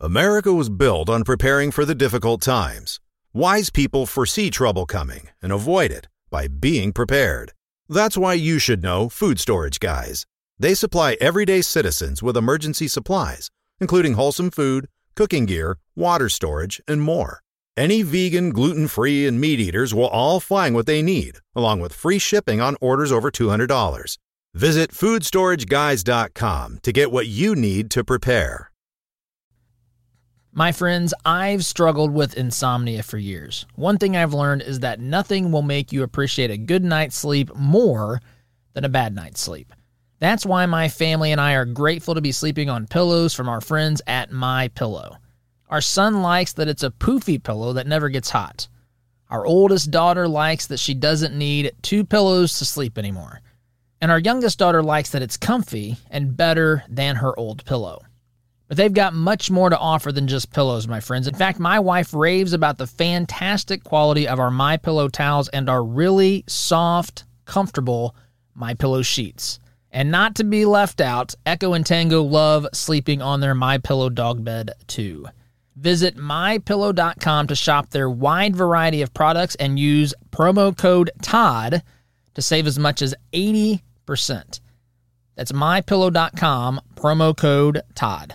America was built on preparing for the difficult times. Wise people foresee trouble coming and avoid it by being prepared. That's why you should know Food Storage Guys. They supply everyday citizens with emergency supplies, including wholesome food, cooking gear, water storage, and more. Any vegan, gluten-free, and meat eaters will all find what they need, along with free shipping on orders over $200. Visit foodstorageguys.com to get what you need to prepare. My friends, I've struggled with insomnia for years. One thing I've learned is that nothing will make you appreciate a good night's sleep more than a bad night's sleep. That's why my family and I are grateful to be sleeping on pillows from our friends at MyPillow. Our son likes that it's a poofy pillow that never gets hot. Our oldest daughter likes that she doesn't need two pillows to sleep anymore. And our youngest daughter likes that it's comfy and better than her old pillow. But they've got much more to offer than just pillows, my friends. In fact, my wife raves about the fantastic quality of our MyPillow towels and our really soft, comfortable MyPillow sheets. And not to be left out, Echo and Tango love sleeping on their MyPillow dog bed, too. Visit MyPillow.com to shop their wide variety of products and use promo code TODD to save as much as 80%. That's MyPillow.com, promo code TODD.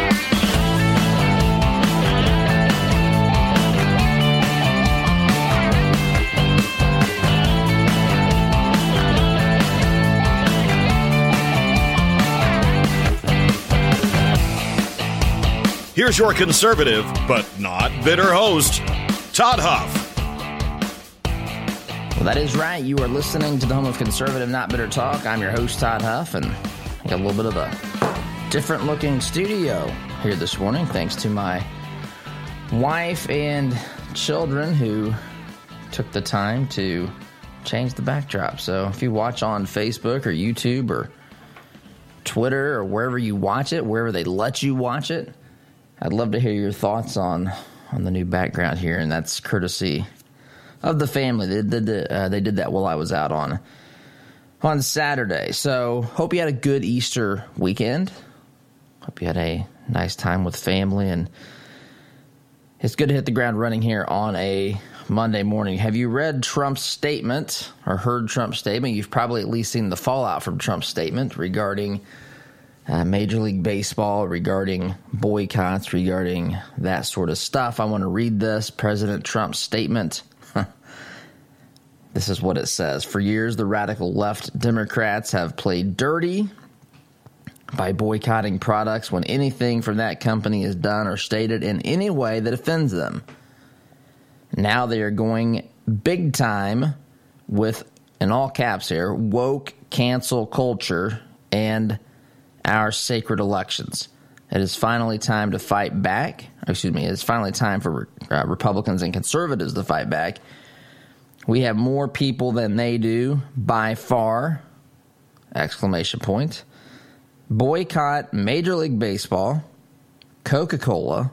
Here's your conservative, but not bitter host, Todd Huff. Well, that is right. You are listening to the home of conservative, not bitter talk. I'm your host, Todd Huff, and I got a little bit of a different-looking studio here this morning, thanks to my wife and children who took the time to change the backdrop. So if you watch on Facebook or YouTube or Twitter or wherever you watch it, wherever they let you watch it, I'd love to hear your thoughts on the new background here, and that's courtesy of the family. They did that while I was out on Saturday. So hope you had a good Easter weekend. Hope you had a nice time with family, and it's good to hit the ground running here on a Monday morning. Have you read Trump's statement or heard Trump's statement? You've probably at least seen the fallout from Trump's statement regarding Major League Baseball, regarding boycotts, regarding that sort of stuff. I want to read this, President Trump's statement. This is what it says. For years, the radical left Democrats have played dirty by boycotting products when anything from that company is done or stated in any way that offends them. Now they are going big time with, in all caps here, woke cancel culture and our sacred elections. It is finally time to fight back. It's finally time for Republicans and conservatives to fight back. We have more people than they do by far. Exclamation point. Boycott Major League Baseball, Coca-Cola,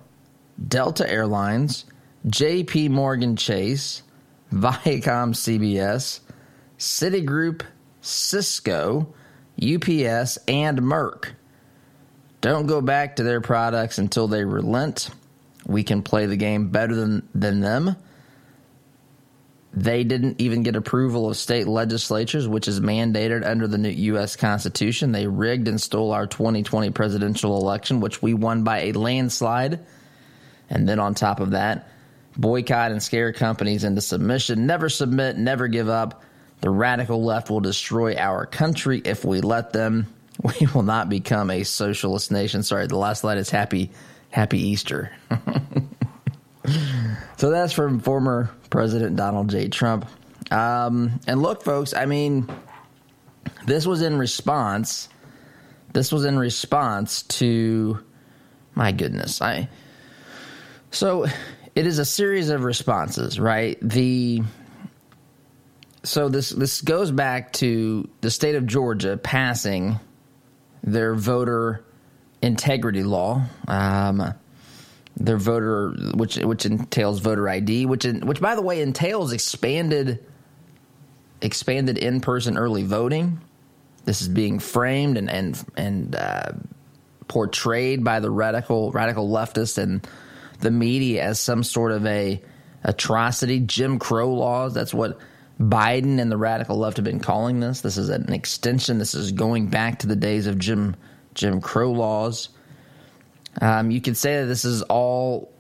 Delta Airlines, JP Morgan Chase, Viacom CBS, Citigroup, Cisco, UPS, and Merck. Don't go back to their products until they relent. We can play the game better than them. They didn't even get approval of state legislatures, which is mandated under the new U.S. Constitution. They rigged and stole our 2020 presidential election, which we won by a landslide. And then on top of that, boycott and scare companies into submission. Never submit, never give up. The radical left will destroy our country if we let them. We will not become a socialist nation. Sorry, the last slide is happy Easter. So that's from former President Donald J. Trump. And look, folks, I mean, this was in response to, my goodness. So it is a series of responses, right? So this goes back to the state of Georgia passing their voter integrity law. their voter, which entails voter ID, which by the way entails expanded in-person early voting. This is being framed and portrayed by the radical leftists and the media as some sort of a atrocity, Jim Crow laws. That's what Biden and the radical left have been calling this. This is an extension. This is going back to the days of Jim Crow laws. You could say that this is all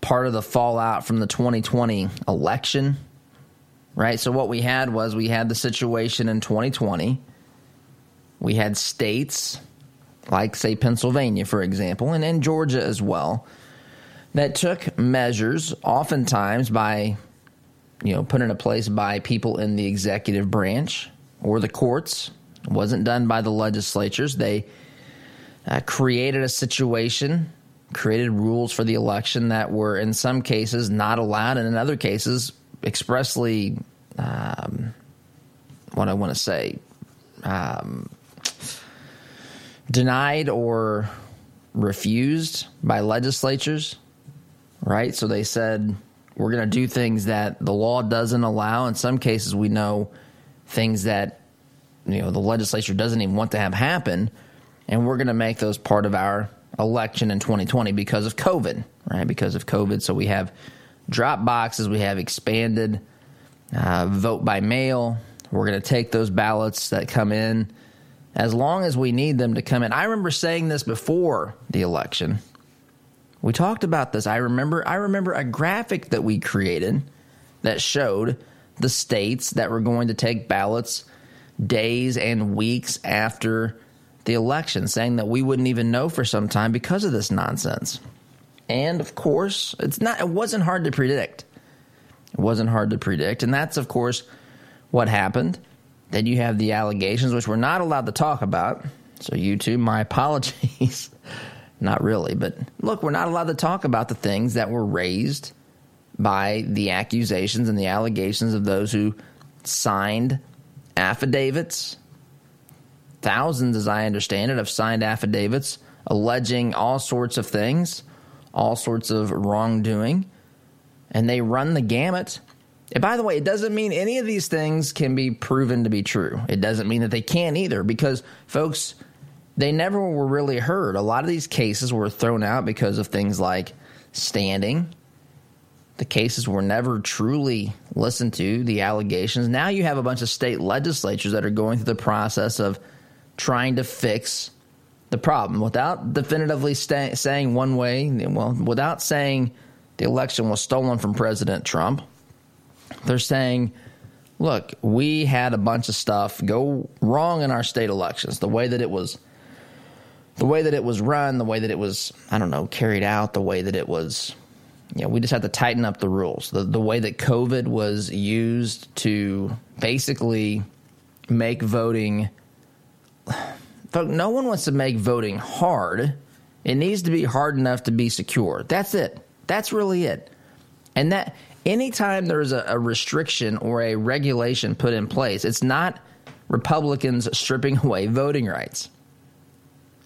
part of the fallout from the 2020 election, right? So what we had was the situation in 2020. We had states like, say, Pennsylvania, for example, and in Georgia as well, that took measures oftentimes by, put into place by people in the executive branch or the courts. It wasn't done by the legislatures. They created a situation, created rules for the election that were in some cases not allowed and in other cases expressly, denied or refused by legislatures, right? So they said, we're going to do things that the law doesn't allow. In some cases, we know things that, the legislature doesn't even want to have happen, and we're going to make those part of our election in 2020 because of COVID, right? Because of COVID. So we have drop boxes. We have expanded vote by mail. We're going to take those ballots that come in as long as we need them to come in. I remember saying this before the election. We talked about this. I remember a graphic that we created that showed the states that were going to take ballots days and weeks after the election, saying that we wouldn't even know for some time because of this nonsense. And of course, it wasn't hard to predict. And that's, of course, what happened. Then you have the allegations, which we're not allowed to talk about. So YouTube, my apologies. Not really, but look, we're not allowed to talk about the things that were raised by the accusations and the allegations of those who signed affidavits. Thousands, as I understand it, have signed affidavits alleging all sorts of things, all sorts of wrongdoing, and they run the gamut. And by the way, it doesn't mean any of these things can be proven to be true. It doesn't mean that they can either, because, folks, they never were really heard. A lot of these cases were thrown out because of things like standing. The cases were never truly listened to, the allegations. Now you have a bunch of state legislatures that are going through the process of trying to fix the problem without definitively saying one way, without saying the election was stolen from President Trump. They're saying, look, we had a bunch of stuff go wrong in our state elections. The way that it was run, the way that it was, carried out, the way that it was, we just had to tighten up the rules. The way that COVID was used to basically make voting, no one wants to make voting hard. It needs to be hard enough to be secure. That's it. That's really it. And that anytime there's a restriction or a regulation put in place, it's not Republicans stripping away voting rights.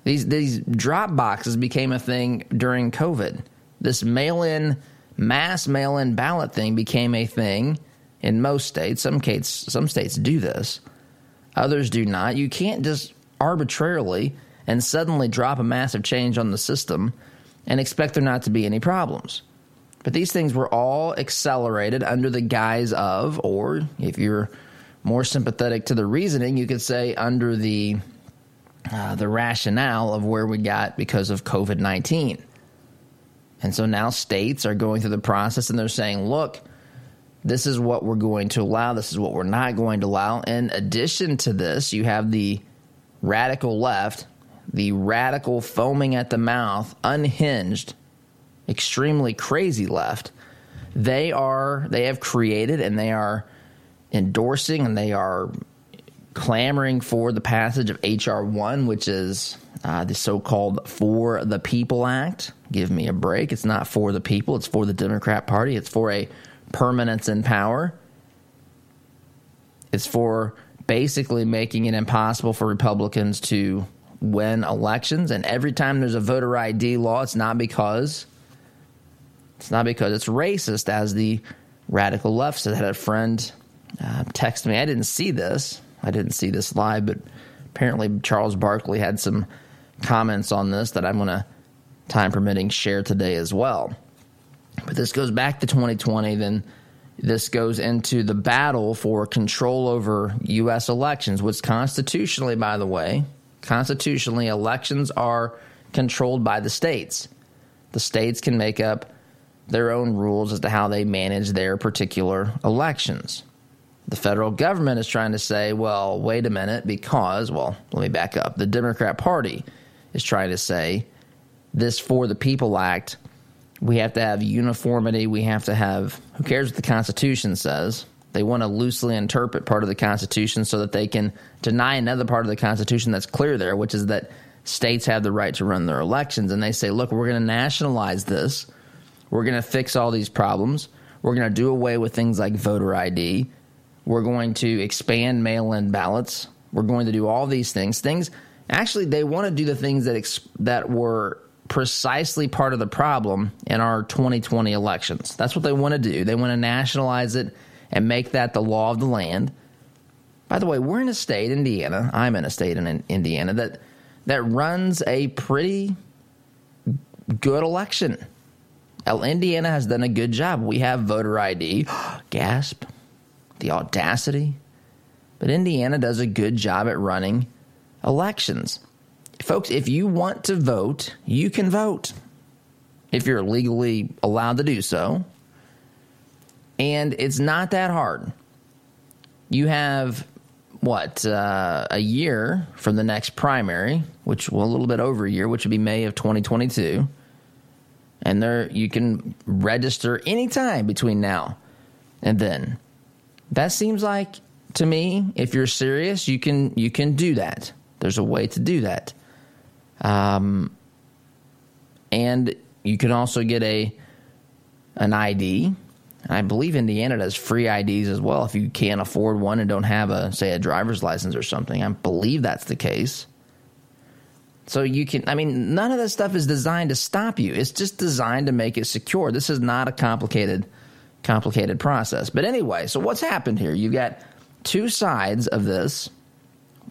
These drop boxes became a thing during COVID. This mass mail-in ballot thing became a thing in most states. Some states do this. Others do not. You can't just arbitrarily and suddenly drop a massive change on the system and expect there not to be any problems. But these things were all accelerated under the guise of, or if you're more sympathetic to the reasoning, you could say under the rationale of where we got because of COVID-19. And so now states are going through the process and they're saying, look, this is what we're going to allow. This is what we're not going to allow. In addition to this, you have the radical left, the radical foaming at the mouth, unhinged, extremely crazy left. They have created and they are endorsing and they are clamoring for the passage of H.R. 1, which is the so-called For the People Act. Give me a break. It's not for the people. It's for the Democrat Party. It's for a permanence in power. It's for basically making it impossible for Republicans to win elections. And every time there's a voter ID law, it's not because It's not because it's racist, as the radical left said. I had a friend text me. I didn't see this live, but apparently Charles Barkley had some comments on this that I'm going to, time permitting, share today as well. But this goes back to 2020. Then this goes into the battle for control over U.S. elections, which constitutionally, by the way, constitutionally elections are controlled by the states. The states can make up their own rules as to how they manage their particular elections. The federal government is trying to say, well, wait a minute, because, well, let me back up. The Democrat Party is trying to say this For the People Act, we have to have uniformity. We have to have, who cares what the Constitution says? They want to loosely interpret part of the Constitution so that they can deny another part of the Constitution that's clear there, which is that states have the right to run their elections. And they say, look, we're going to nationalize this. We're going to fix all these problems. We're going to do away with things like voter ID. We're going to expand mail-in ballots. We're going to do all these things. Actually, they want to do the things that were precisely part of the problem in our 2020 elections. That's what they want to do. They want to nationalize it and make that the law of the land. By the way, we're in a state, Indiana, I'm in a state in Indiana, that runs a pretty good election. Indiana has done a good job. We have voter ID. Gasp. The audacity. But Indiana does a good job at running elections. Folks, if you want to vote, you can vote, if you're legally allowed to do so. And it's not that hard. You have, a year from the next primary, a little bit over a year, which would be May of 2022. And there you can register anytime between now and then. That seems like, to me, if you're serious, you can do that. There's a way to do that. And you can also get an ID. I believe Indiana does free IDs as well if you can't afford one and don't have a driver's license or something. I believe that's the case. So none of this stuff is designed to stop you. It's just designed to make it secure. This is not a complicated process. But anyway, so what's happened here? You've got two sides of this.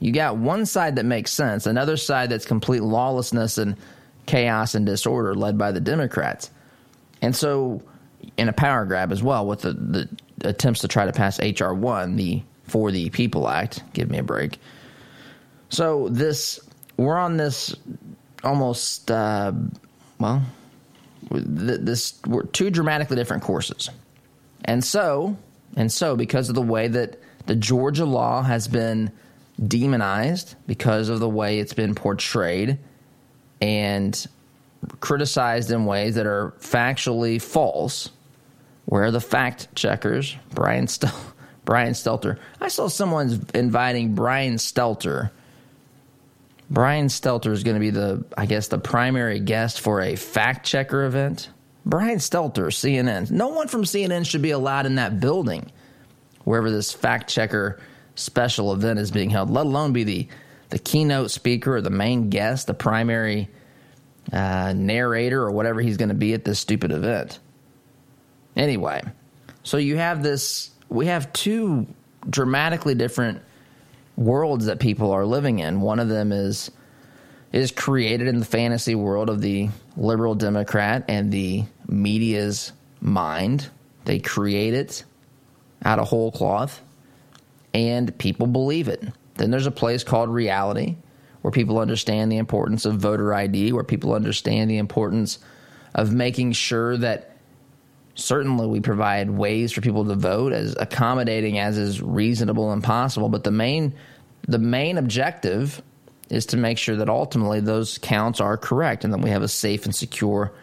You got one side that makes sense, another side that's complete lawlessness and chaos and disorder led by the Democrats. And so, in a power grab as well, with the attempts to try to pass H.R. 1, the For the People Act. Give me a break. So we're on this almost, we're two dramatically different courses. And so because of the way that the Georgia law has been demonized, because of the way it's been portrayed and criticized in ways that are factually false, where the fact checkers, Brian Stelter. I saw someone's inviting Brian Stelter. Brian Stelter is going to be the primary guest for a fact checker event. Brian Stelter, CNN. No one from CNN should be allowed in that building, wherever this fact checker special event is being held, let alone be the keynote speaker or the main guest, the primary narrator or whatever he's going to be at this stupid event. Anyway, so you have this, we have two dramatically different worlds that people are living in. One of them is created in the fantasy world of the liberal Democrat and the media's mind. They create it out of whole cloth and people believe it. Then there's a place called reality, where people understand the importance of voter ID, where people understand the importance of making sure that certainly we provide ways for people to vote as accommodating as is reasonable and possible. But the main objective is to make sure that ultimately those counts are correct and that we have a safe and secure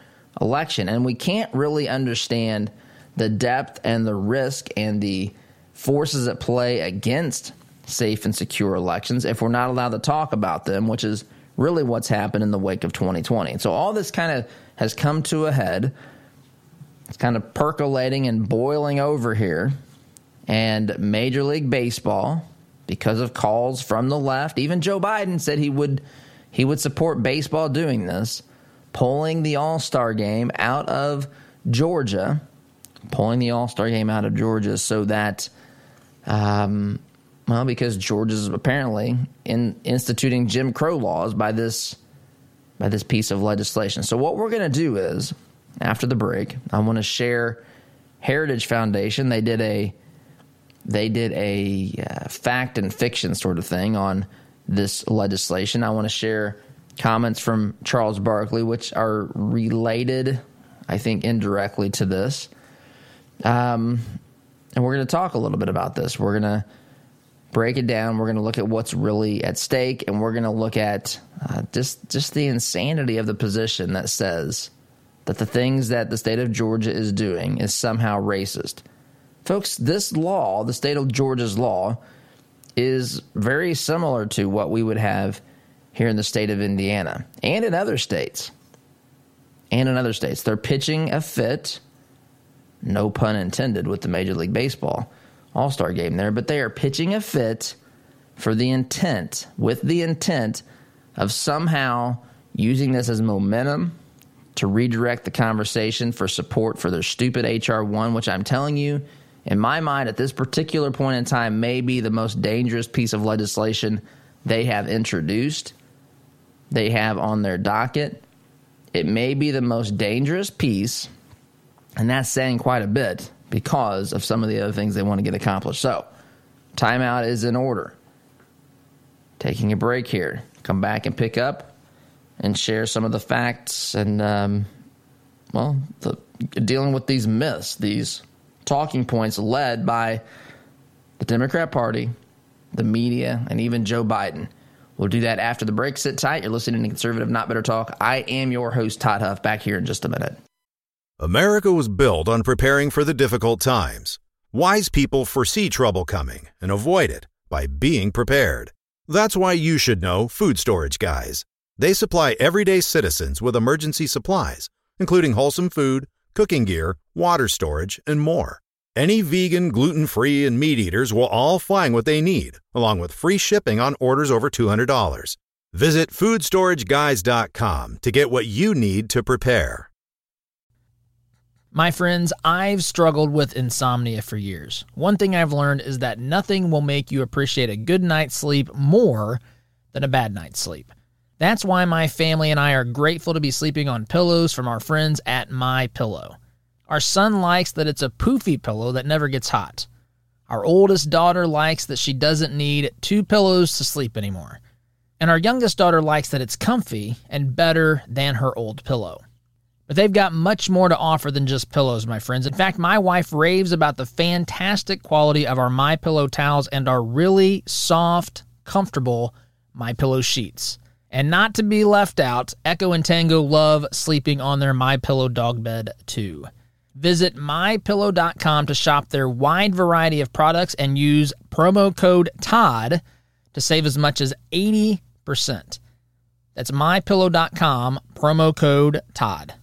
election. And we can't really understand the depth and the risk and the forces at play against safe and secure elections if we're not allowed to talk about them, which is really what's happened in the wake of 2020. And so all this kind of has come to a head. It's kind of percolating and boiling over here. And Major League Baseball, because of calls from the left, even Joe Biden said he would support baseball doing this, pulling the All-Star game out of Georgia, pulling the All-Star game out of Georgia so that, well, because Georgia's apparently instituting Jim Crow laws by this piece of legislation. So what we're going to do is, after the break, I want to share Heritage Foundation. They did a fact and fiction sort of thing on this legislation. I want to share comments from Charles Barkley, which are related, I think, indirectly to this. And we're going to talk a little bit about this. We're going to break it down. We're going to look at what's really at stake, and we're going to look at just the insanity of the position that says that the things that the state of Georgia is doing is somehow racist. Folks, this law, the state of Georgia's law, is very similar to what we would have here in the state of Indiana and in other states. They're pitching a fit, no pun intended, with the Major League Baseball All-Star game there, but they are pitching a fit with the intent of somehow using this as momentum to redirect the conversation for support for their stupid H.R. 1, which I'm telling you, in my mind, at this particular point in time, may be the most dangerous piece of legislation they have introduced, they have on their docket. It may be the most dangerous piece, and that's saying quite a bit because of some of the other things they want to get accomplished. So, timeout is in order. Taking a break here. Come back and pick up and share some of the facts and, dealing with these myths, these talking points led by the Democrat Party, the media, and even Joe Biden. We'll do that after the break. Sit tight. You're listening to Conservative Not Bitter Talk. I am your host, Todd Huff, back here in just a minute. America was built on preparing for the difficult times. Wise people foresee trouble coming and avoid it by being prepared. That's why you should know Food Storage Guys. They supply everyday citizens with emergency supplies, including wholesome food, cooking gear, water storage, and more. Any vegan, gluten-free, and meat eaters will all find what they need, along with free shipping on orders over $200. Visit foodstorageguys.com to get what you need to prepare. My friends, I've struggled with insomnia for years. One thing I've learned is that nothing will make you appreciate a good night's sleep more than a bad night's sleep. That's why my family and I are grateful to be sleeping on pillows from our friends at MyPillow. Our son likes that it's a poofy pillow that never gets hot. Our oldest daughter likes that she doesn't need two pillows to sleep anymore. And our youngest daughter likes that it's comfy and better than her old pillow. But they've got much more to offer than just pillows, my friends. In fact, my wife raves about the fantastic quality of our MyPillow towels and our really soft, comfortable MyPillow sheets. And not to be left out, Echo and Tango love sleeping on their MyPillow dog bed, too. Visit MyPillow.com to shop their wide variety of products and use promo code TODD to save as much as 80%. That's MyPillow.com, promo code TODD.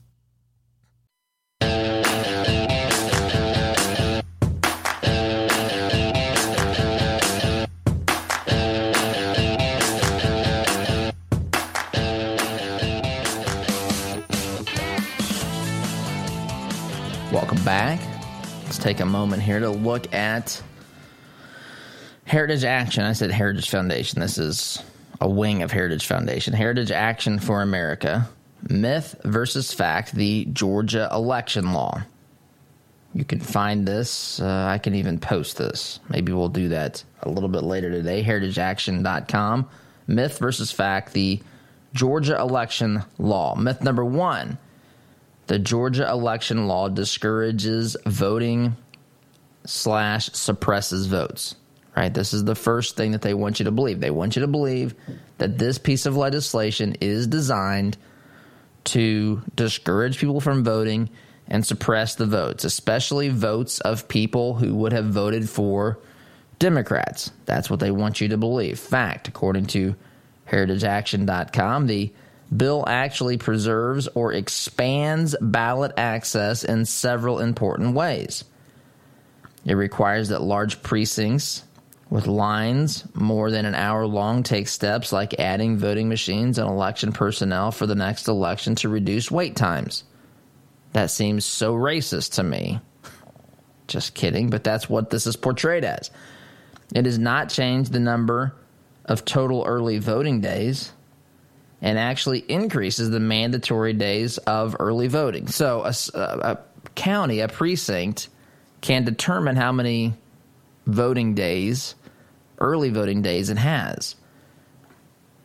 Back. Let's take a moment here to look at Heritage Action. I said Heritage Foundation. This is a wing of Heritage Foundation. Heritage Action for America. Myth versus fact, the Georgia election law. You can find this. I can even post this. Maybe we'll do that a little bit later today. HeritageAction.com. Myth versus fact, the Georgia election law. Myth number one. The Georgia election law discourages voting / suppresses votes, right? This is the first thing that they want you to believe. They want you to believe that this piece of legislation is designed to discourage people from voting and suppress the votes, especially votes of people who would have voted for Democrats. That's what they want you to believe. Fact, according to HeritageAction.com, the bill actually preserves or expands ballot access in several important ways. It requires that large precincts with lines more than an hour long take steps like adding voting machines and election personnel for the next election to reduce wait times. That seems so racist to me. Just kidding, but that's what this is portrayed as. It has not changed the number of total early voting days and actually increases the mandatory days of early voting. So a county, a precinct, can determine how many voting days, early voting days it has.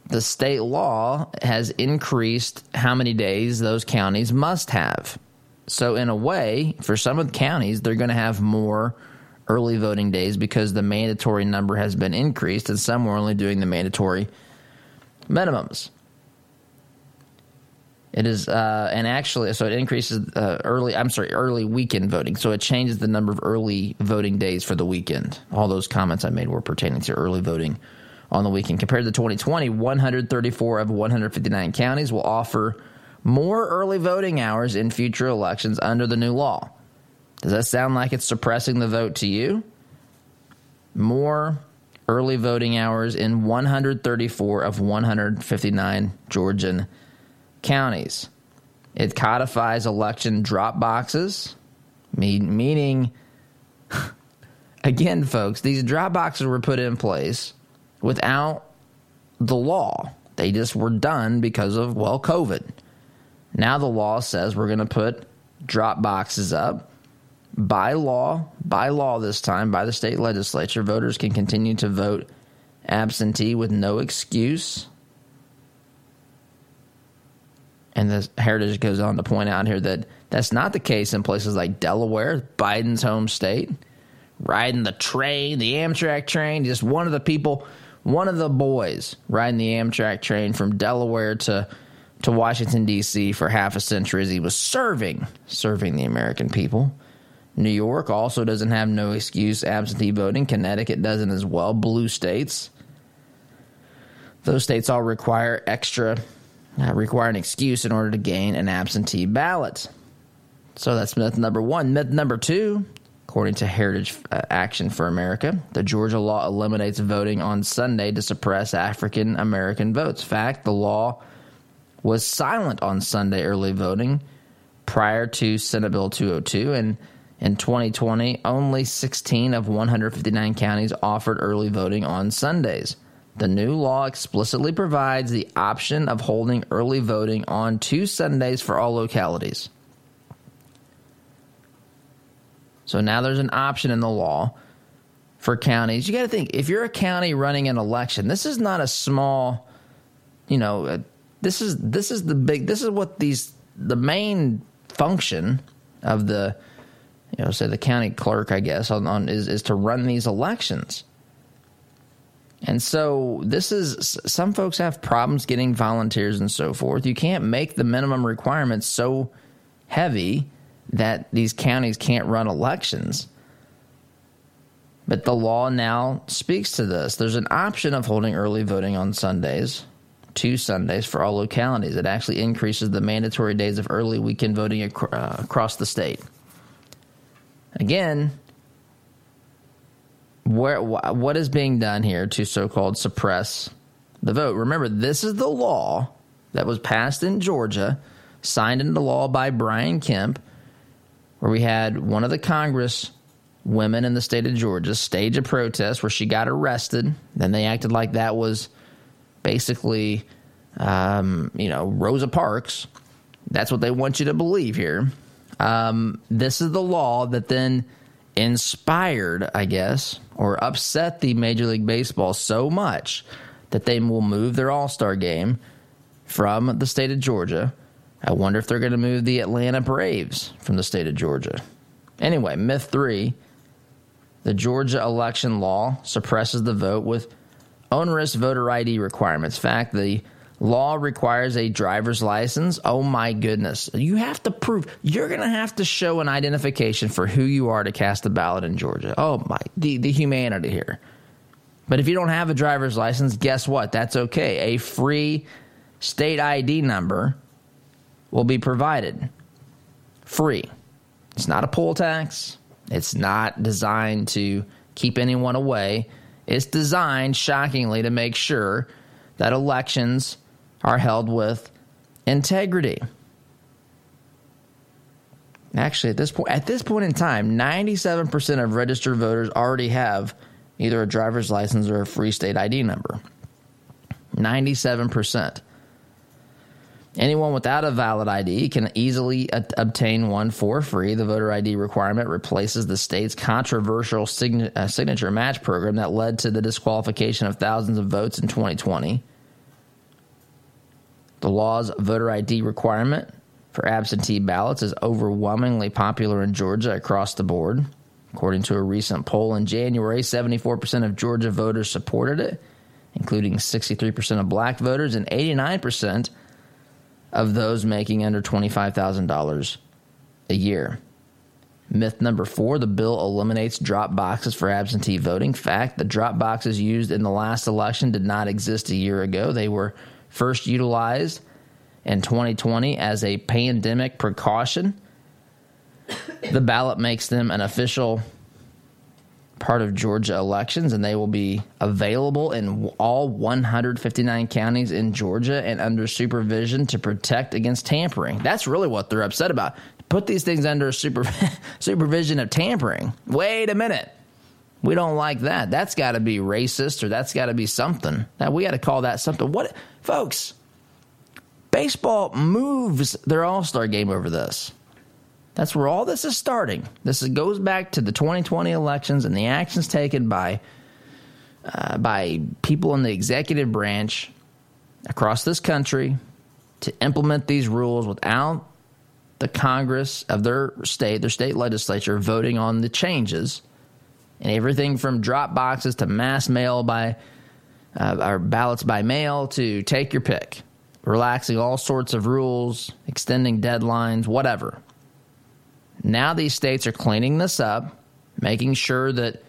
The state law has increased how many days those counties must have. So in a way, for some of the counties, they're going to have more early voting days because the mandatory number has been increased, and some were only doing the mandatory minimums. It is, and actually, so it increases early weekend voting. So it changes the number of early voting days for the weekend. All those comments I made were pertaining to early voting on the weekend. Compared to 2020, 134 of 159 counties will offer more early voting hours in future elections under the new law. Does that sound like it's suppressing the vote to you? More early voting hours in 134 of 159 Georgian counties. It codifies election drop boxes, meaning, again, folks, these drop boxes were put in place without the law. They just were done because of, well, COVID. Now the law says we're going to put drop boxes up. By law this time, by the state legislature, voters can continue to vote absentee with no excuse. And the Heritage goes on to point out here that that's not the case in places like Delaware, Biden's home state. Riding the train, the Amtrak train, just one of the people, one of the boys riding the Amtrak train from Delaware to Washington, D.C. for half a century as he was serving the American people. New York also doesn't have no excuse absentee voting. Connecticut doesn't as well. Blue states. Those states all require an excuse in order to gain an absentee ballot. So that's myth number one. Myth number two. According to Heritage Action for America, the Georgia law eliminates voting on Sunday to suppress African American votes. Fact, the law was silent on Sunday early voting prior to Senate Bill 202, and in 2020, only 16 of 159 counties offered early voting on Sundays. The new law explicitly provides the option of holding early voting on two Sundays for all localities. So now there's an option in the law for counties. You got to think, if you're a county running an election, this is not a small, the main function of the, say the county clerk, I guess, is to run these elections. And so some folks have problems getting volunteers and so forth. You can't make the minimum requirements so heavy that these counties can't run elections. But the law now speaks to this. There's an option of holding early voting on Sundays, two Sundays for all localities. It actually increases the mandatory days of early weekend voting across the state. Again, what is being done here to so-called suppress the vote? Remember, this is the law that was passed in Georgia, signed into law by Brian Kemp, where we had one of the Congress women in the state of Georgia stage a protest where she got arrested. Then they acted like that was basically, Rosa Parks. That's what they want you to believe here. This is the law that then inspired, I guess, or upset the Major League Baseball so much that they will move their All-Star game from the state of Georgia. I wonder if they're going to move the Atlanta Braves from the state of Georgia. Anyway, myth three, the Georgia election law suppresses the vote with onerous voter ID requirements. In fact, the law requires a driver's license. Oh, my goodness. You have to prove. You're going to have to show an identification for who you are to cast the ballot in Georgia. Oh, my. The humanity here. But if you don't have a driver's license, guess what? That's okay. A free state ID number will be provided free. It's not a poll tax. It's not designed to keep anyone away. It's designed, shockingly, to make sure that elections are held with integrity. Actually, at this point in time, 97% of registered voters already have either a driver's license or a free state ID number. 97%. Anyone without a valid ID can easily obtain one for free. The voter ID requirement replaces the state's controversial signature match program that led to the disqualification of thousands of votes in 2020. The law's voter ID requirement for absentee ballots is overwhelmingly popular in Georgia across the board. According to a recent poll in January, 74% of Georgia voters supported it, including 63% of black voters and 89% of those making under $25,000 a year. Myth number 4, the bill eliminates drop boxes for absentee voting. Fact, the drop boxes used in the last election did not exist a year ago. They were first utilized in 2020 as a pandemic precaution. The ballot makes them an official part of Georgia elections, and they will be available in all 159 counties in Georgia and under supervision to protect against tampering. That's really what they're upset about. Put these things under supervision of tampering. Wait a minute. We don't like that. That's got to be racist, or that's got to be something. Now, we got to call that something. What, folks, baseball moves their All-Star game over this. That's where all this is starting. This goes back to the 2020 elections and the actions taken by people in the executive branch across this country to implement these rules without the Congress of their state legislature, voting on the changes. And everything from drop boxes to mass mail or ballots by mail to take your pick, relaxing all sorts of rules, extending deadlines, whatever. Now these states are cleaning this up, making sure that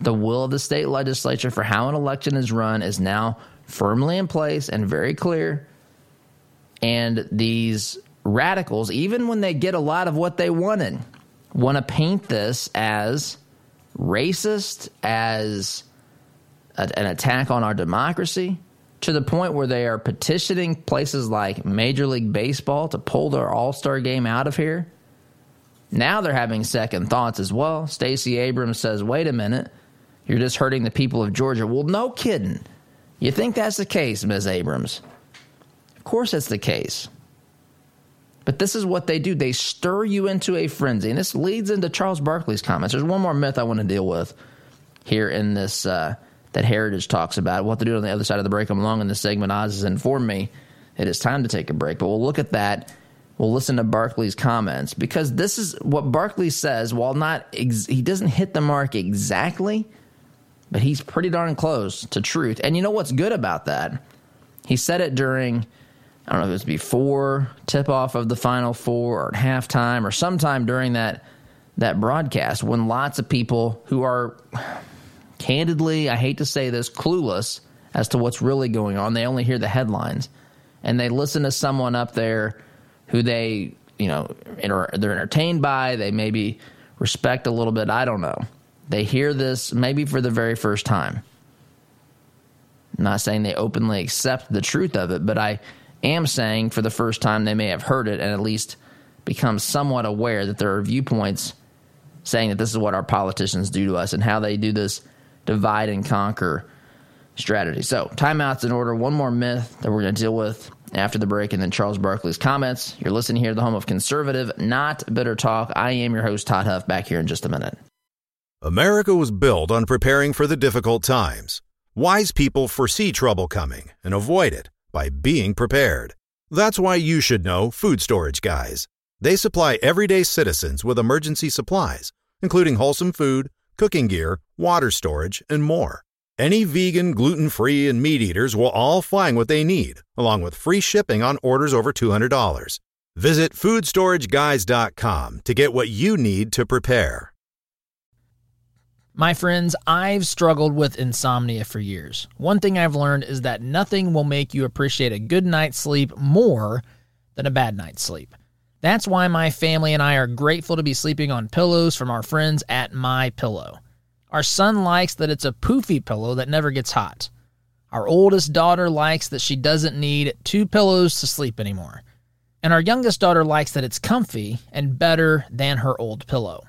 the will of the state legislature for how an election is run is now firmly in place and very clear. And these radicals, even when they get a lot of what they wanted, want to paint this as racist, as an attack on our democracy, to the point where they are petitioning places like Major League Baseball to pull their All-Star game out of here. Now they're having second thoughts as well. Stacey Abrams says, wait a minute, you're just hurting the people of Georgia. Well, no kidding. You think that's the case, Ms. Abrams? Of course that's the case. But this is what they do. They stir you into a frenzy. And this leads into Charles Barkley's comments. There's one more myth I want to deal with here in this that Heritage talks about. We'll have to do it on the other side of the break. I'm long in this segment. Oz has informed me it is time to take a break. But we'll look at that. We'll listen to Barkley's comments, because this is what Barkley says. While he doesn't hit the mark exactly, but he's pretty darn close to truth. And you know what's good about that? He said it during, I don't know if it was before tip-off of the Final Four or at halftime or sometime during that broadcast, when lots of people who are, candidly, I hate to say this, clueless as to what's really going on. They only hear the headlines, and they listen to someone up there who they, they're entertained by. They maybe respect a little bit. I don't know. They hear this maybe for the very first time. I'm not saying they openly accept the truth of it, but I am saying for the first time they may have heard it and at least become somewhat aware that there are viewpoints saying that this is what our politicians do to us and how they do this divide and conquer strategy. So timeout's in order. One more myth that we're going to deal with after the break, and then Charles Barkley's comments. You're listening here to the home of conservative, not bitter talk. I am your host, Todd Huff, back here in just a minute. America was built on preparing for the difficult times. Wise people foresee trouble coming and avoid it by being prepared. That's why you should know Food Storage Guys. They supply everyday citizens with emergency supplies, including wholesome food, cooking gear, water storage, and more. Any vegan, gluten-free, and meat eaters will all find what they need, along with free shipping on orders over $200. Visit foodstorageguys.com to get what you need to prepare. My friends, I've struggled with insomnia for years. One thing I've learned is that nothing will make you appreciate a good night's sleep more than a bad night's sleep. That's why my family and I are grateful to be sleeping on pillows from our friends at MyPillow. Our son likes that it's a poofy pillow that never gets hot. Our oldest daughter likes that she doesn't need two pillows to sleep anymore. and our youngest daughter likes that it's comfy and better than her old pillow.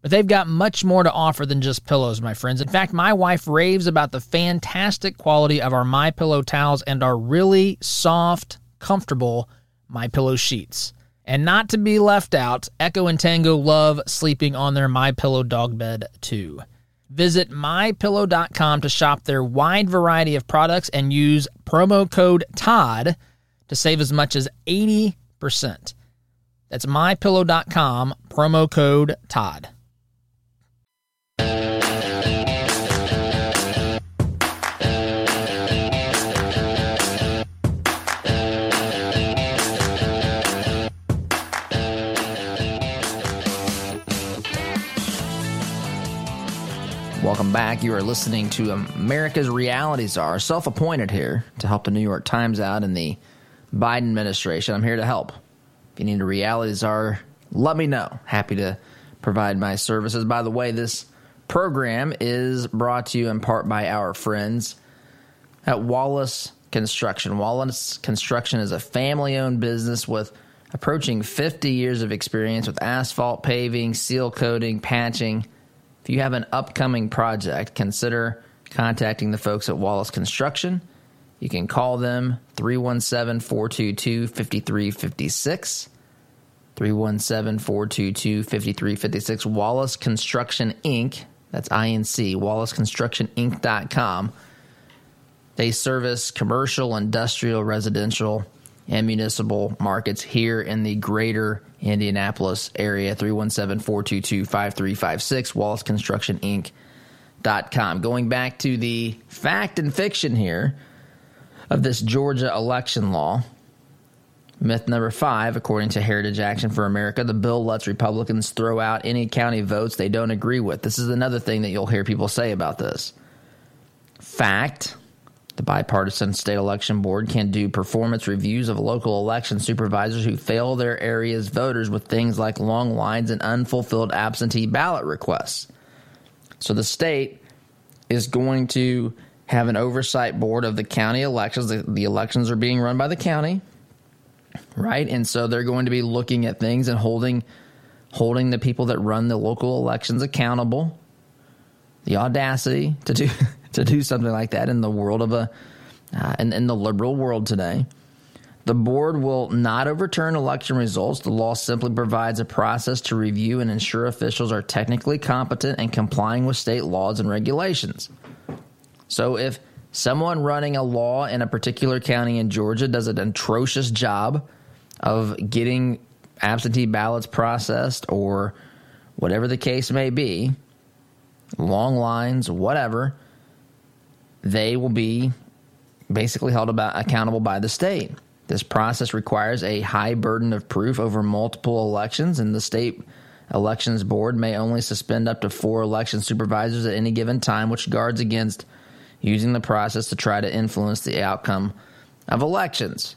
But they've got much more to offer than just pillows, my friends. In fact, my wife raves about the fantastic quality of our MyPillow towels and our really soft, comfortable MyPillow sheets. And not to be left out, Echo and Tango love sleeping on their MyPillow dog bed too. Visit MyPillow.com to shop their wide variety of products and use promo code TODD to save as much as 80%. That's MyPillow.com, promo code TODD. Welcome back. You are listening to America's Reality Czar, self-appointed here to help the New York Times out in the Biden administration. I'm here to help. If you need a reality czar, let me know. Happy to provide my services. By the way, this program is brought to you in part by our friends at Wallace Construction. Wallace Construction is a family-owned business with approaching 50 years of experience with asphalt paving, seal coating, patching. If you have an upcoming project, consider contacting the folks at Wallace Construction. You can call them 317-422-5356, 317-422-5356, Wallace Construction Inc., that's I-N-C, wallaceconstructioninc.com. They service commercial, industrial, residential, and municipal markets here in the greater Indianapolis area. 317-422-5356, wallaceconstructioninc.com. Going back to the fact and fiction here of this Georgia election law, myth number 5, according to Heritage Action for America, the bill lets Republicans throw out any county votes they don't agree with. This is another thing that you'll hear people say about this. Fact: the bipartisan state election board can do performance reviews of local election supervisors who fail their area's voters with things like long lines and unfulfilled absentee ballot requests. So the state is going to have an oversight board of the county elections. The elections are being run by the county, right? And so they're going to be looking at things and holding the people that run the local elections accountable. The audacity to do something like that in the world of in the liberal world today. The board will not overturn election results. The law simply provides a process to review and ensure officials are technically competent and complying with state laws and regulations. So if someone running a law in a particular county in Georgia does an atrocious job of getting absentee ballots processed or whatever the case may be, long lines, whatever, they will be basically held accountable by the state. This process requires a high burden of proof over multiple elections, and the state elections board may only suspend up to 4 election supervisors at any given time, which guards against using the process to try to influence the outcome of elections.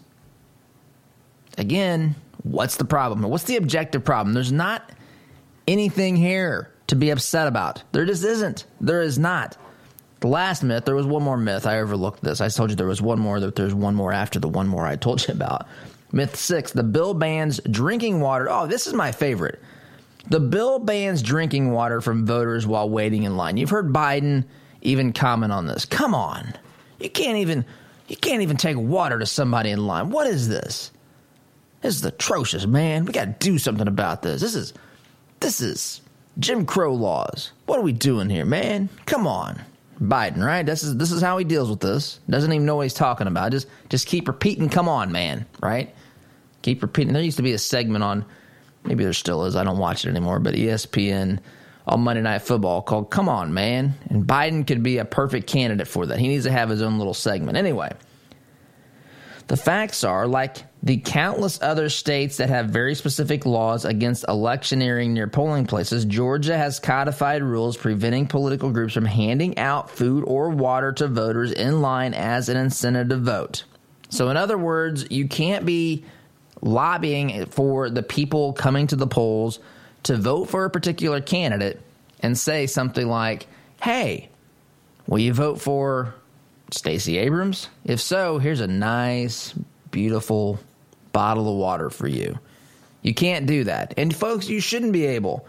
Again, what's the problem? What's the objective problem? There's not anything here to be upset about. There just isn't. There is not. The last myth, there was one more myth. I overlooked this. I told you there was one more, that there's one more after the one more I told you about. Myth 6, the bill bans drinking water. Oh, this is my favorite. The bill bans drinking water from voters while waiting in line. You've heard Biden even comment on this. Come on. You can't even take water to somebody in line. What is this? This is atrocious, man. We got to do something about this. This is Jim Crow laws. What are we doing here, man? Come on. Biden, right? This is how he deals with this. Doesn't even know what he's talking about. Just keep repeating, come on, man, right? Keep repeating. There used to be a segment on, maybe there still is, I don't watch it anymore, but ESPN on Monday Night Football called Come On, Man. And Biden could be a perfect candidate for that. He needs to have his own little segment. Anyway, the facts are, like the countless other states that have very specific laws against electioneering near polling places, Georgia has codified rules preventing political groups from handing out food or water to voters in line as an incentive to vote. So in other words, you can't be lobbying for the people coming to the polls to vote for a particular candidate and say something like, hey, will you vote for Stacey Abrams? If so, here's a nice, beautiful bottle of water for you. You can't do that. And folks, you shouldn't be able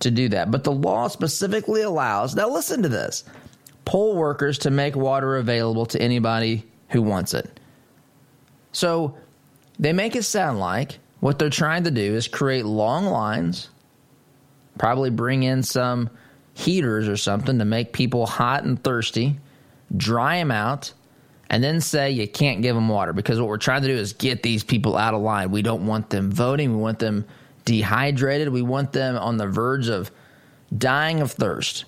to do that. But the law specifically allows, now listen to this, poll workers to make water available to anybody who wants it. So they make it sound like what they're trying to do is create long lines, probably bring in some heaters or something to make people hot and thirsty, dry them out, and then say you can't give them water because what we're trying to do is get these people out of line. We don't want them voting. We want them dehydrated. We want them on the verge of dying of thirst,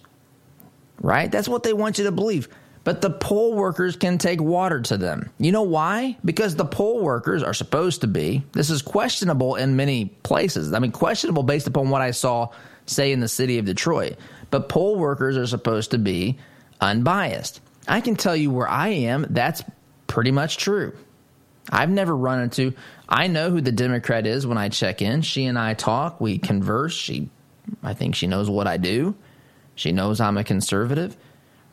right? That's what they want you to believe. But the poll workers can take water to them. You know why? Because the poll workers are supposed to be, this is questionable in many places. I mean, questionable based upon what I saw, say, in the city of Detroit. But poll workers are supposed to be unbiased. I can tell you where I am. That's pretty much true. I've never run into – I know who the Democrat is when I check in. She and I talk. We converse. I think she knows what I do. She knows I'm a conservative.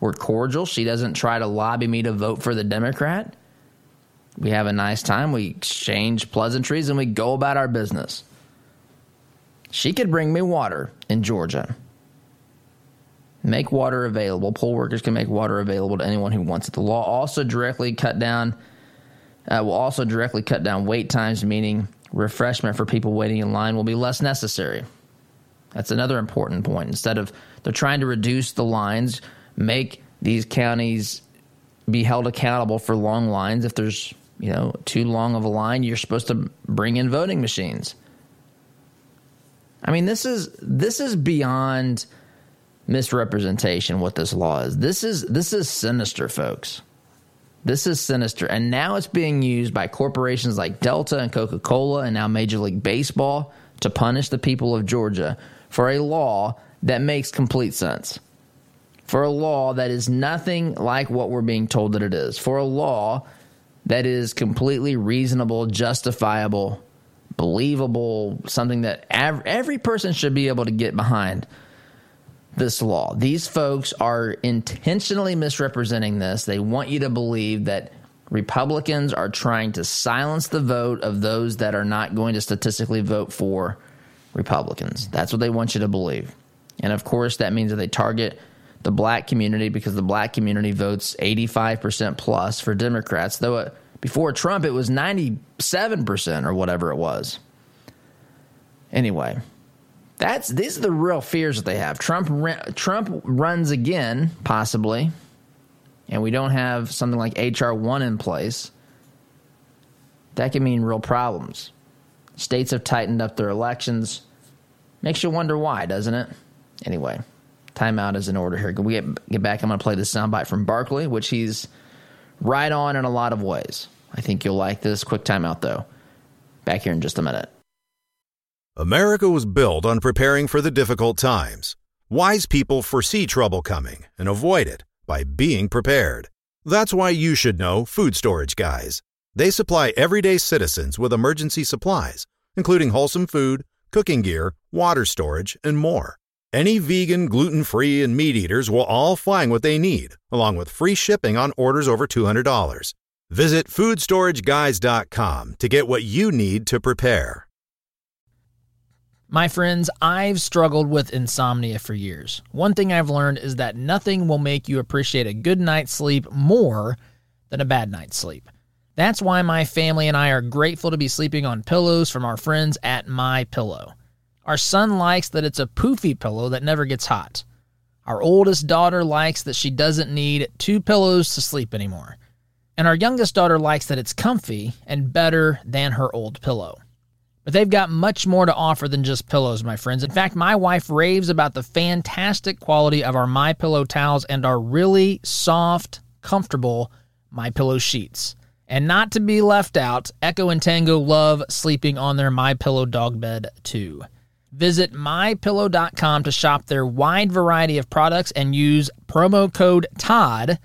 We're cordial. She doesn't try to lobby me to vote for the Democrat. We have a nice time. We exchange pleasantries, and we go about our business. She could bring me water in Georgia. Make water available. Poll workers can make water available to anyone who wants it. The law also will also directly cut down wait times, meaning refreshment for people waiting in line will be less necessary. That's another important point. Instead of they're trying to reduce the lines – make these counties be held accountable for long lines. If there's, too long of a line, you're supposed to bring in voting machines. I mean, this is beyond misrepresentation what this law is. This is sinister, folks. This is sinister. And now it's being used by corporations like Delta and Coca-Cola and now Major League Baseball to punish the people of Georgia for a law that makes complete sense. For a law that is nothing like what we're being told that it is. For a law that is completely reasonable, justifiable, believable, something that every person should be able to get behind this law. These folks are intentionally misrepresenting this. They want you to believe that Republicans are trying to silence the vote of those that are not going to statistically vote for Republicans. That's what they want you to believe. And, of course, that means that they target the black community because the black community votes 85% plus for Democrats, though before Trump it was 97% or whatever it was. Anyway, these are the real fears that they have. Trump runs again, possibly, and we don't have something like H.R. 1 in place. That could mean real problems. States have tightened up their elections. Makes you wonder why, doesn't it? Anyway. Timeout is in order here. Can we get back? I'm going to play this soundbite from Barkley, which he's right on in a lot of ways. I think you'll like this. Quick timeout, though. Back here in just a minute. America was built on preparing for the difficult times. Wise people foresee trouble coming and avoid it by being prepared. That's why you should know Food Storage Guys. They supply everyday citizens with emergency supplies, including wholesome food, cooking gear, water storage, and more. Any vegan, gluten-free, and meat eaters will all find what they need, along with free shipping on orders over $200. Visit foodstorageguys.com to get what you need to prepare. My friends, I've struggled with insomnia for years. One thing I've learned is that nothing will make you appreciate a good night's sleep more than a bad night's sleep. That's why my family and I are grateful to be sleeping on pillows from our friends at MyPillow. Our son likes that it's a poofy pillow that never gets hot. Our oldest daughter likes that she doesn't need two pillows to sleep anymore. And our youngest daughter likes that it's comfy and better than her old pillow. But they've got much more to offer than just pillows, my friends. In fact, my wife raves about the fantastic quality of our MyPillow towels and our really soft, comfortable MyPillow sheets. And not to be left out, Echo and Tango love sleeping on their MyPillow dog bed, too. Visit MyPillow.com to shop their wide variety of products and use promo code TODD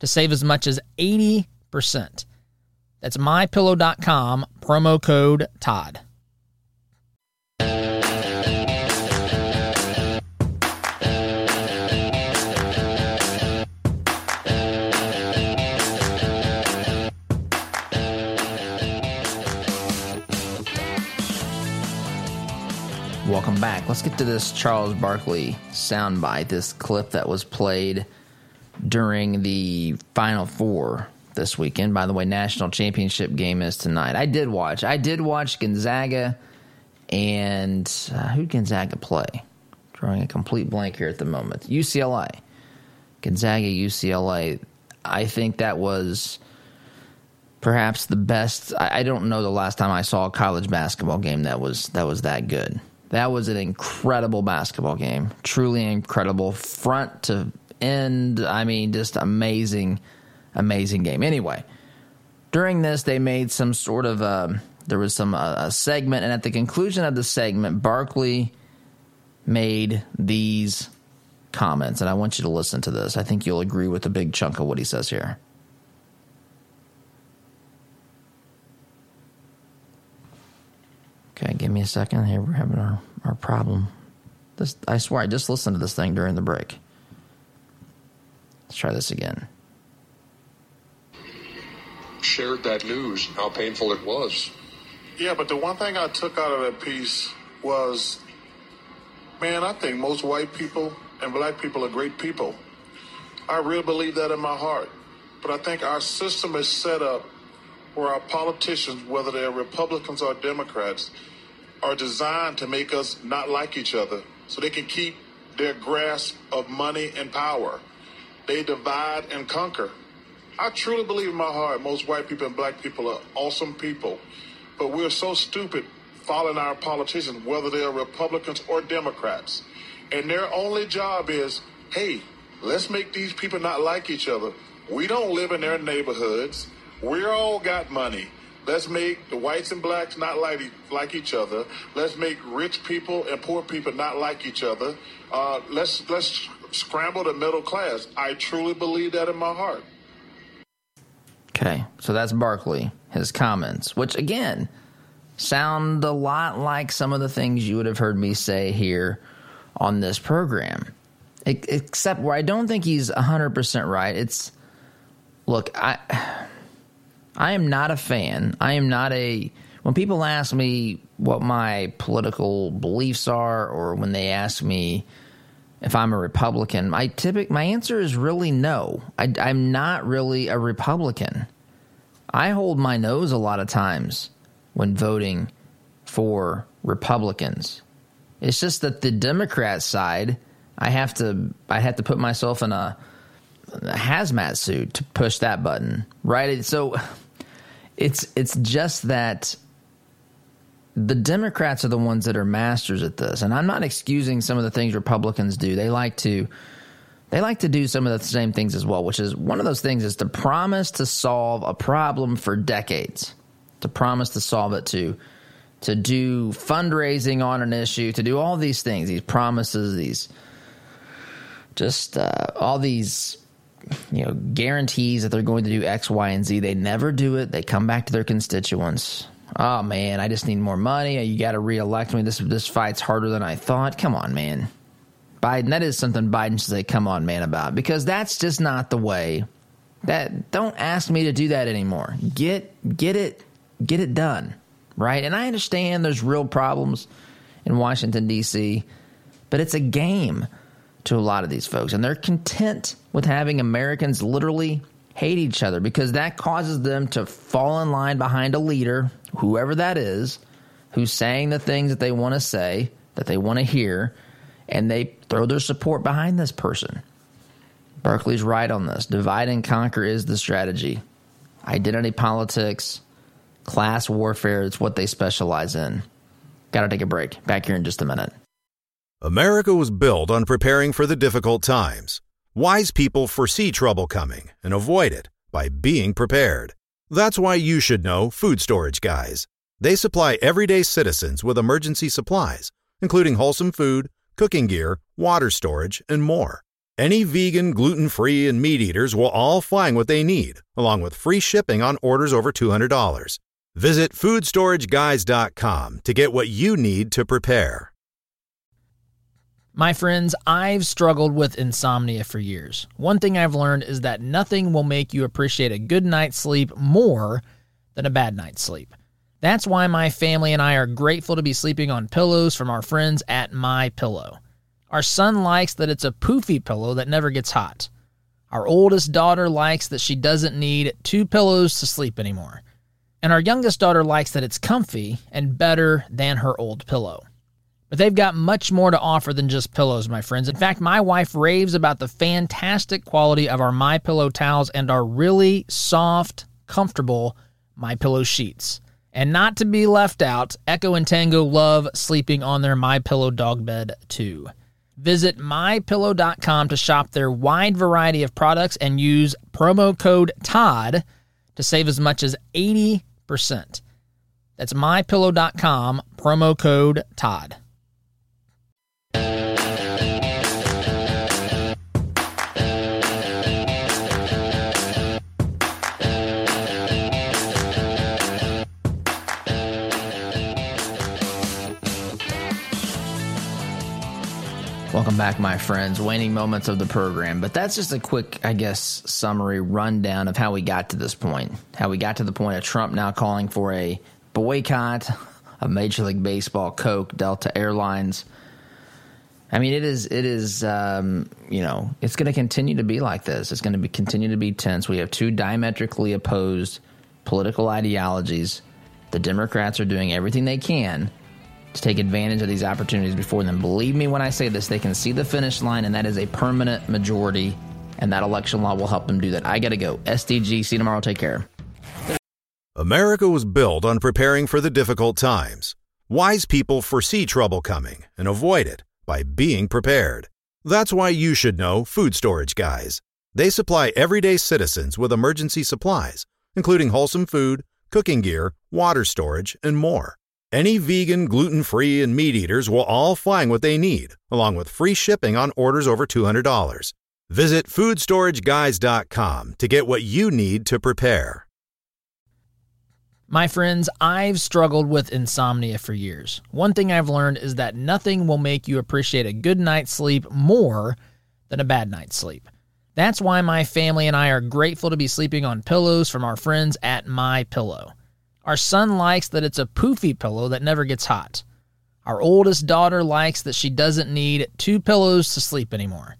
to save as much as 80%. That's MyPillow.com, promo code TODD. Let's get to this Charles Barkley soundbite, this clip that was played during the Final Four this weekend. By the way, national championship game is tonight. I did watch Gonzaga and who did Gonzaga play? Drawing a complete blank here at the moment. UCLA. Gonzaga, UCLA. I think that was perhaps the best. I don't know the last time I saw a college basketball game that was that good. That was an incredible basketball game. Truly incredible. Front to end. I mean, just amazing, amazing game. Anyway, during this, they made some sort of a segment. And at the conclusion of the segment, Barkley made these comments. And I want you to listen to this. I think you'll agree with a big chunk of what he says here. Okay, give me a second here. We're having our problem. This, I swear, I just listened to this thing during the break. Let's try this again. Shared that news, how painful it was. Yeah, but the one thing I took out of that piece was, man, I think most white people and black people are great people. I really believe that in my heart. But I think our system is set up where our politicians, whether they're Republicans or Democrats, are designed to make us not like each other so they can keep their grasp of money and power. They divide and conquer. I truly believe in my heart most white people and black people are awesome people, but we're so stupid following our politicians, whether they're Republicans or Democrats. And their only job is, hey, let's make these people not like each other. We don't live in their neighborhoods. We all got money. Let's make the whites and blacks not like each other. Let's make rich people and poor people not like each other. Let's scramble the middle class. I truly believe that in my heart. Okay, so that's Barkley, his comments, which, again, sound a lot like some of the things you would have heard me say here on this program, except where I don't think he's 100% right. It's, look, I am not a fan. I am not a – when people ask me what my political beliefs are, or when they ask me if I'm a Republican, my answer is really no. I'm not really a Republican. I hold my nose a lot of times when voting for Republicans. It's just that the Democrat side, I have to put myself in a hazmat suit to push that button, right? So it's just that the Democrats are the ones that are masters at this, and I'm not excusing some of the things Republicans do. They like to do some of the same things as well, which is one of those things is to promise to solve a problem for decades, to promise to solve it, to do fundraising on an issue, to do all these things, these promises, these just all these guarantees that they're going to do X, Y, and Z. They never do it. They come back to their constituents. Oh, man, I just need more money. You got to reelect me. This fight's harder than I thought. Come on, man. Biden, that is something Biden should say, come on, man, about, because that's just not the way. That don't ask me to do that anymore. Get it done, right? And I understand there's real problems in Washington, D.C., but it's a game to a lot of these folks, and they're content with having Americans literally hate each other because that causes them to fall in line behind a leader, whoever that is, who's saying the things that they want to say, that they want to hear, and they throw their support behind this person. Barkley's right on this. Divide and conquer is the strategy. Identity politics, class warfare, it's what they specialize in. Got to take a break. Back here in just a minute. America was built on preparing for the difficult times. Wise people foresee trouble coming and avoid it by being prepared. That's why you should know Food Storage Guys. They supply everyday citizens with emergency supplies, including wholesome food, cooking gear, water storage, and more. Any vegan, gluten-free, and meat eaters will all find what they need, along with free shipping on orders over $200. Visit foodstorageguys.com to get what you need to prepare. My friends, I've struggled with insomnia for years. One thing I've learned is that nothing will make you appreciate a good night's sleep more than a bad night's sleep. That's why my family and I are grateful to be sleeping on pillows from our friends at MyPillow. Our son likes that it's a poofy pillow that never gets hot. Our oldest daughter likes that she doesn't need two pillows to sleep anymore. And our youngest daughter likes that it's comfy and better than her old pillow. But they've got much more to offer than just pillows, my friends. In fact, my wife raves about the fantastic quality of our MyPillow towels and our really soft, comfortable MyPillow sheets. And not to be left out, Echo and Tango love sleeping on their MyPillow dog bed too. Visit MyPillow.com to shop their wide variety of products and use promo code TODD to save as much as 80%. That's MyPillow.com, promo code TODD. Welcome back, my friends. Waning moments of the program. But that's just a quick, I guess, summary rundown of how we got to this point. How we got to the point of Trump now calling for a boycott of Major League Baseball, Coke, Delta Airlines. I mean, it is, you know, it's going to continue to be like this. It's going to be continue to be tense. We have two diametrically opposed political ideologies. The Democrats are doing everything they can to take advantage of these opportunities before them. Believe me when I say this, they can see the finish line, and that is a permanent majority, and that election law will help them do that. I gotta go. SDG, see you tomorrow. Take care. America was built on preparing for the difficult times. Wise people foresee trouble coming and avoid it by being prepared. That's why you should know Food Storage Guys. They supply everyday citizens with emergency supplies, including wholesome food, cooking gear, water storage, and more. Any vegan, gluten-free, and meat eaters will all find what they need, along with free shipping on orders over $200. Visit foodstorageguys.com to get what you need to prepare. My friends, I've struggled with insomnia for years. One thing I've learned is that nothing will make you appreciate a good night's sleep more than a bad night's sleep. That's why my family and I are grateful to be sleeping on pillows from our friends at MyPillow. Our son likes that it's a poofy pillow that never gets hot. Our oldest daughter likes that she doesn't need two pillows to sleep anymore.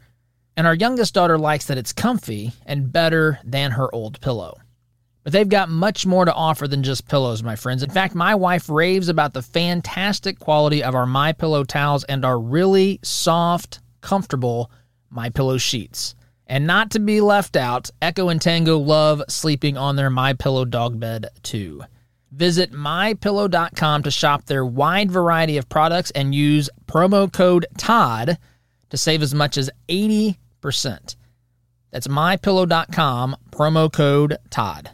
And our youngest daughter likes that it's comfy and better than her old pillow. But they've got much more to offer than just pillows, my friends. In fact, my wife raves about the fantastic quality of our MyPillow towels and our really soft, comfortable MyPillow sheets. And not to be left out, Echo and Tango love sleeping on their MyPillow dog bed too. Visit MyPillow.com to shop their wide variety of products and use promo code TODD to save as much as 80%. That's MyPillow.com, promo code TODD.